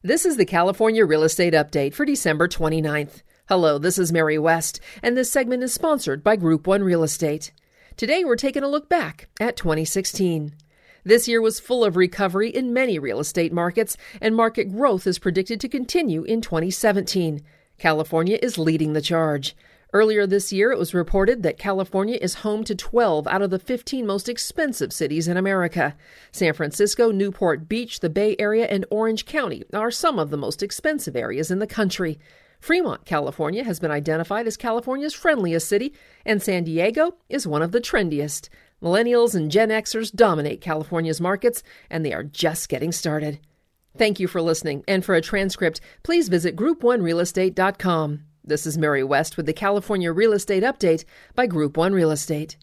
This is the California Real Estate Update for December 29th. Hello, this is Mary West, and this segment is sponsored by Group 1 Real Estate. Today, we're taking a look back at 2016. This year was full of recovery in many real estate markets, and market growth is predicted to continue in 2017. California is leading the charge. Earlier this year, it was reported that California is home to 12 out of the 15 most expensive cities in America. San Francisco, Newport Beach, the Bay Area, and Orange County are some of the most expensive areas in the country. Fremont, California has been identified as California's friendliest city, and San Diego is one of the trendiest. Millennials and Gen Xers dominate California's markets, and they are just getting started. Thank you for listening, and for a transcript, please visit group1realestate.com. This is Mary West with the California Real Estate Update by Group 1 Real Estate.